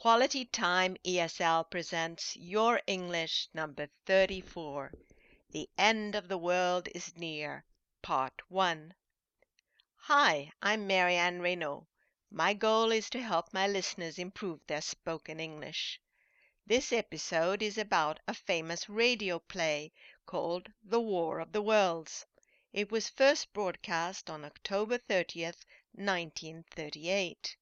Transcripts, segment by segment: Quality Time ESL presents Your English number 34, The End of the World is Near, Part 1. Hi, I'm Marianne Raynaud. My goal is to help my listeners improve their spoken English. This episode is about a famous radio play called The War of the Worlds. It was first broadcast on October 30th, 1938.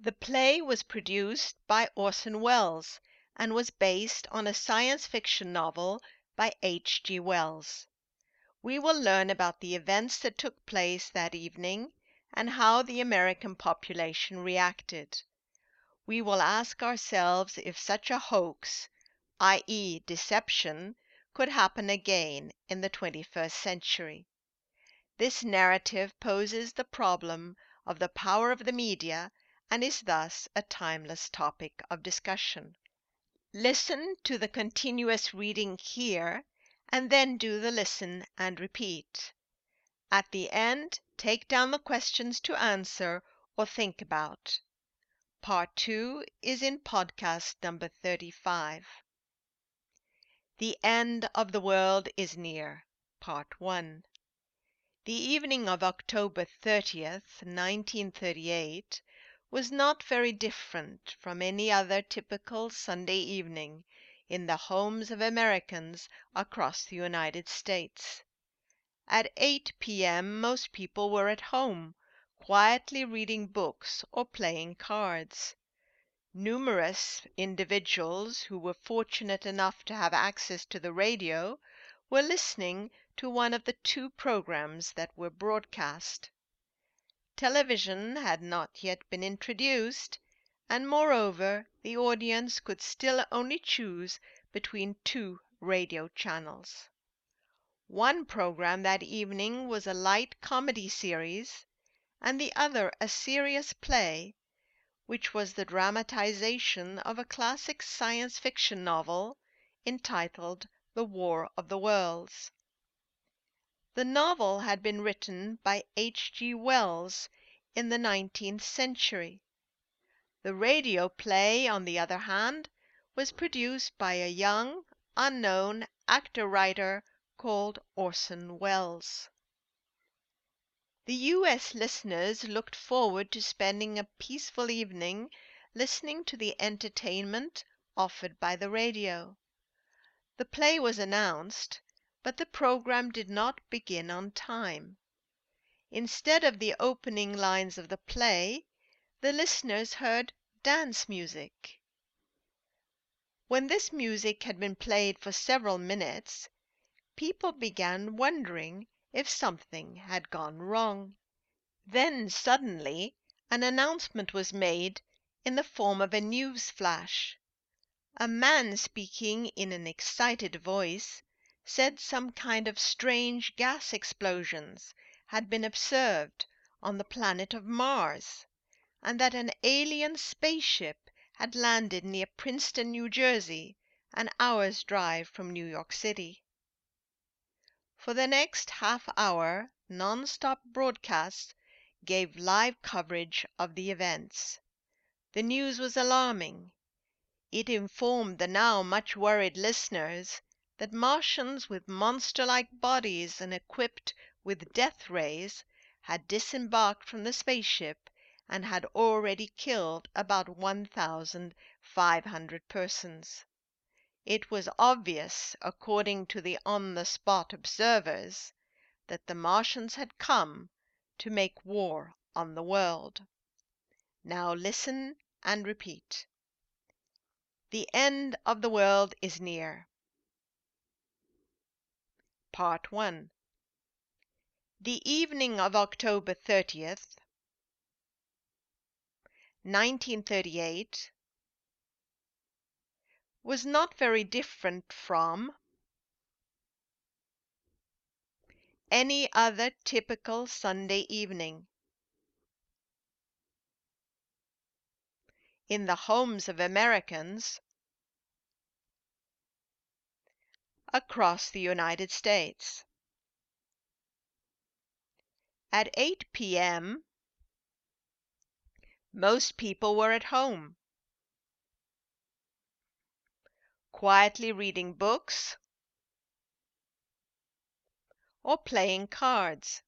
The play was produced by Orson Welles and was based on a science fiction novel by H.G. Wells. We will learn about the events that took place that evening and how the American population reacted. We will ask ourselves if such a hoax, i.e. deception, could happen again in the 21st century. This narrative poses the problem of the power of the media and is thus a timeless topic of discussion. Listen to the continuous reading here, and then do the listen and repeat. At the end, take down the questions to answer or think about. Part 2 is in podcast number 35. The End of the World is Near, Part 1. The evening of October 30th, 1938, was not very different from any other typical Sunday evening in the homes of Americans across the United States. At 8 p.m. most people were at home, quietly reading books or playing cards. Numerous individuals who were fortunate enough to have access to the radio were listening to one of the two programs that were broadcast. Television had not yet been introduced, and moreover, the audience could still only choose between two radio channels. One program that evening was a light comedy series, and the other a serious play, which was the dramatization of a classic science fiction novel entitled The War of the Worlds. The novel had been written by H.G. Wells in the 19th century. The radio play, on the other hand, was produced by a young, unknown actor-writer called Orson Welles. The U.S. listeners looked forward to spending a peaceful evening listening to the entertainment offered by the radio. The play was announced, but the program did not begin on time. Instead of the opening lines of the play, the listeners heard dance music. When this music had been played for several minutes, people began wondering if something had gone wrong. Then suddenly an announcement was made in the form of a news flash. A man speaking in an excited voice said some kind of strange gas explosions had been observed on the planet of Mars, and that an alien spaceship had landed near Princeton, New Jersey, an hour's drive from New York City. For the next half-hour, non-stop broadcasts gave live coverage of the events. The news was alarming. It informed the now much worried listeners that Martians with monster-like bodies and equipped with death rays had disembarked from the spaceship and had already killed about 1,500 persons. It was obvious, according to the on-the-spot observers, that the Martians had come to make war on the world. Now listen and repeat. The end of the world is near. Part 1. The evening of October 30th, 1938, was not very different from any other typical Sunday evening in the homes of Americans across the United States. At 8 p.m., most people were at home, quietly reading books, or playing cards.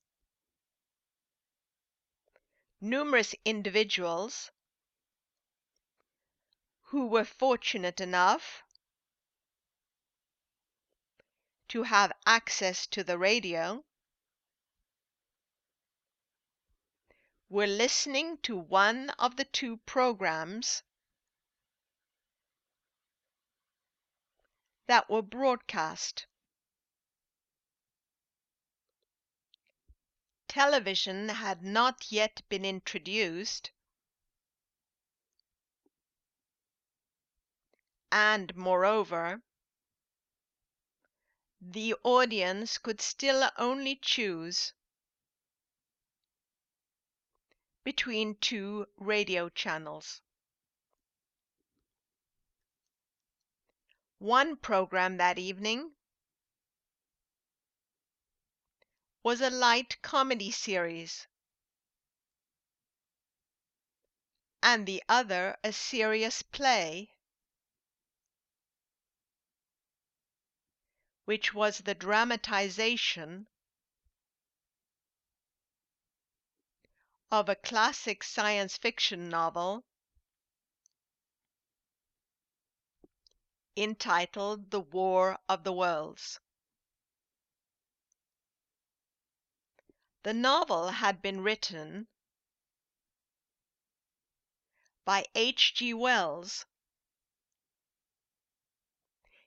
Numerous individuals who were fortunate enough to have access to the radio were listening to one of the two programs that were broadcast. Television had not yet been introduced, and moreover, the audience could still only choose between two radio channels. One program that evening was a light comedy series, and the other a serious play, which was the dramatization of a classic science fiction novel entitled The War of the Worlds. The novel had been written by H.G. Wells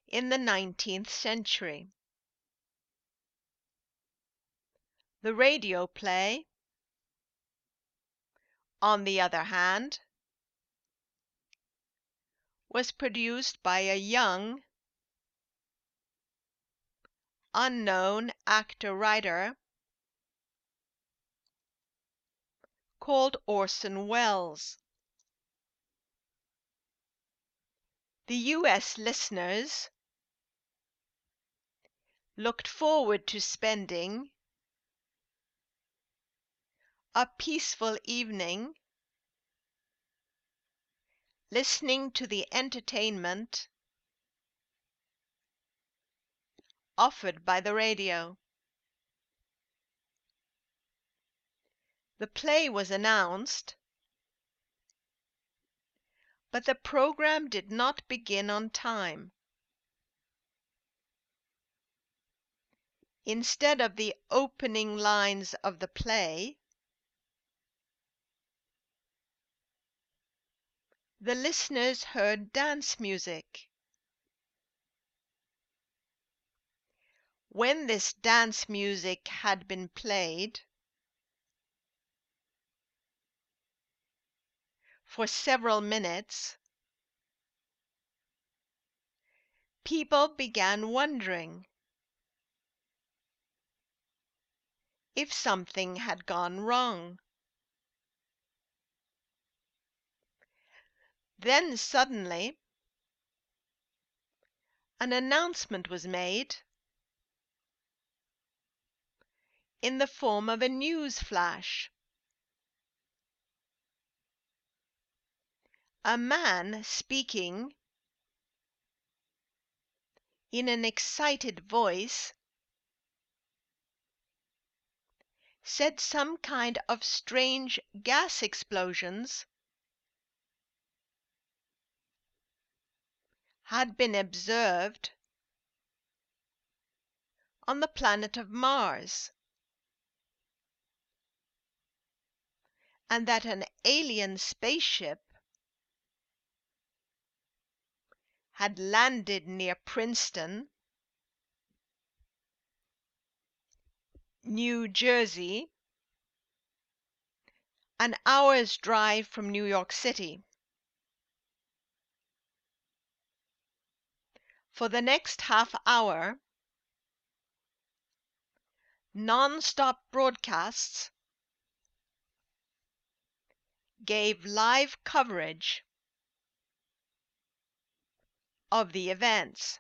in the 19th century. The radio play, on the other hand, was produced by a young, unknown actor-writer called Orson Welles. The U.S. listeners looked forward to spending a peaceful evening listening to the entertainment offered by the radio. The play was announced, but the program did not begin on time. Instead of the opening lines of the play, the listeners heard dance music. When this dance music had been played for several minutes, people began wondering if something had gone wrong. Then suddenly, an announcement was made in the form of a news flash. A man speaking in an excited voice said some kind of strange gas explosions had been observed on the planet of Mars, and that an alien spaceship had landed near Princeton, New Jersey, an hour's drive from New York City. For the next half hour, non-stop broadcasts gave live coverage of the events.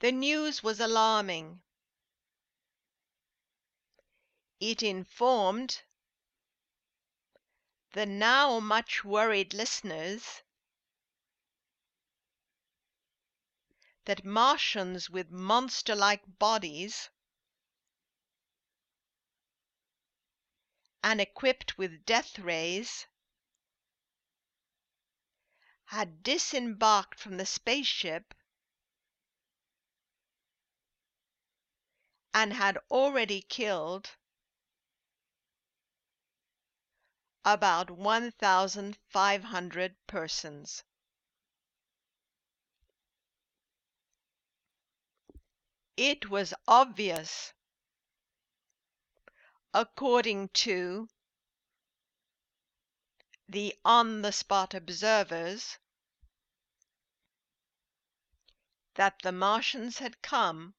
The news was alarming. It informed the now much worried listeners that Martians with monster-like bodies and equipped with death rays had disembarked from the spaceship and had already killed about 1,500 persons. It was obvious, according to the on-the-spot observers, that the Martians had come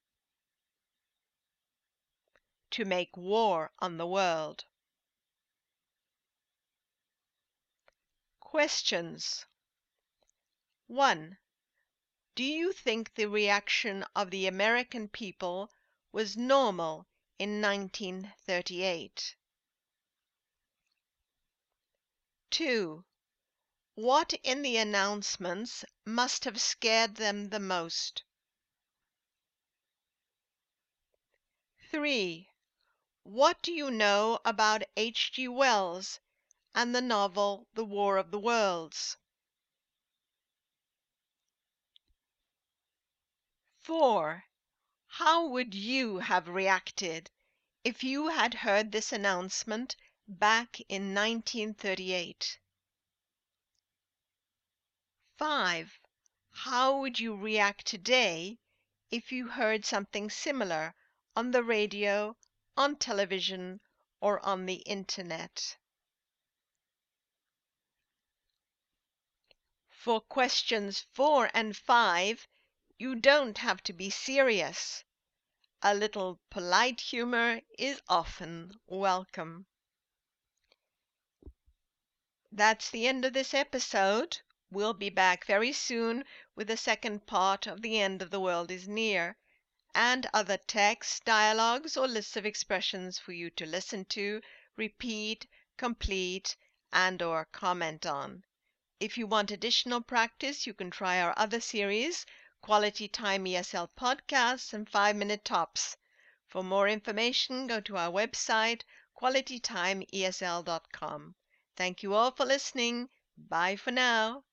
to make war on the world. Questions. 1. Do you think the reaction of the American people was normal in 1938? 2. What in the announcements must have scared them the most? 3. What do you know about H.G. Wells and the novel The War of the Worlds? 4. How would you have reacted if you had heard this announcement back in 1938? 5. How would you react today if you heard something similar on the radio, on television, or on the internet? For questions 4 and 5, you don't have to be serious. A little polite humor is often welcome. That's the end of this episode. We'll be back very soon with the second part of The End of the World is Near, and other texts, dialogues, or lists of expressions for you to listen to, repeat, complete, and/or comment on. If you want additional practice, you can try our other series, Quality Time ESL Podcasts and 5-Minute Tops. For more information, go to our website, qualitytimeesl.com. Thank you all for listening. Bye for now.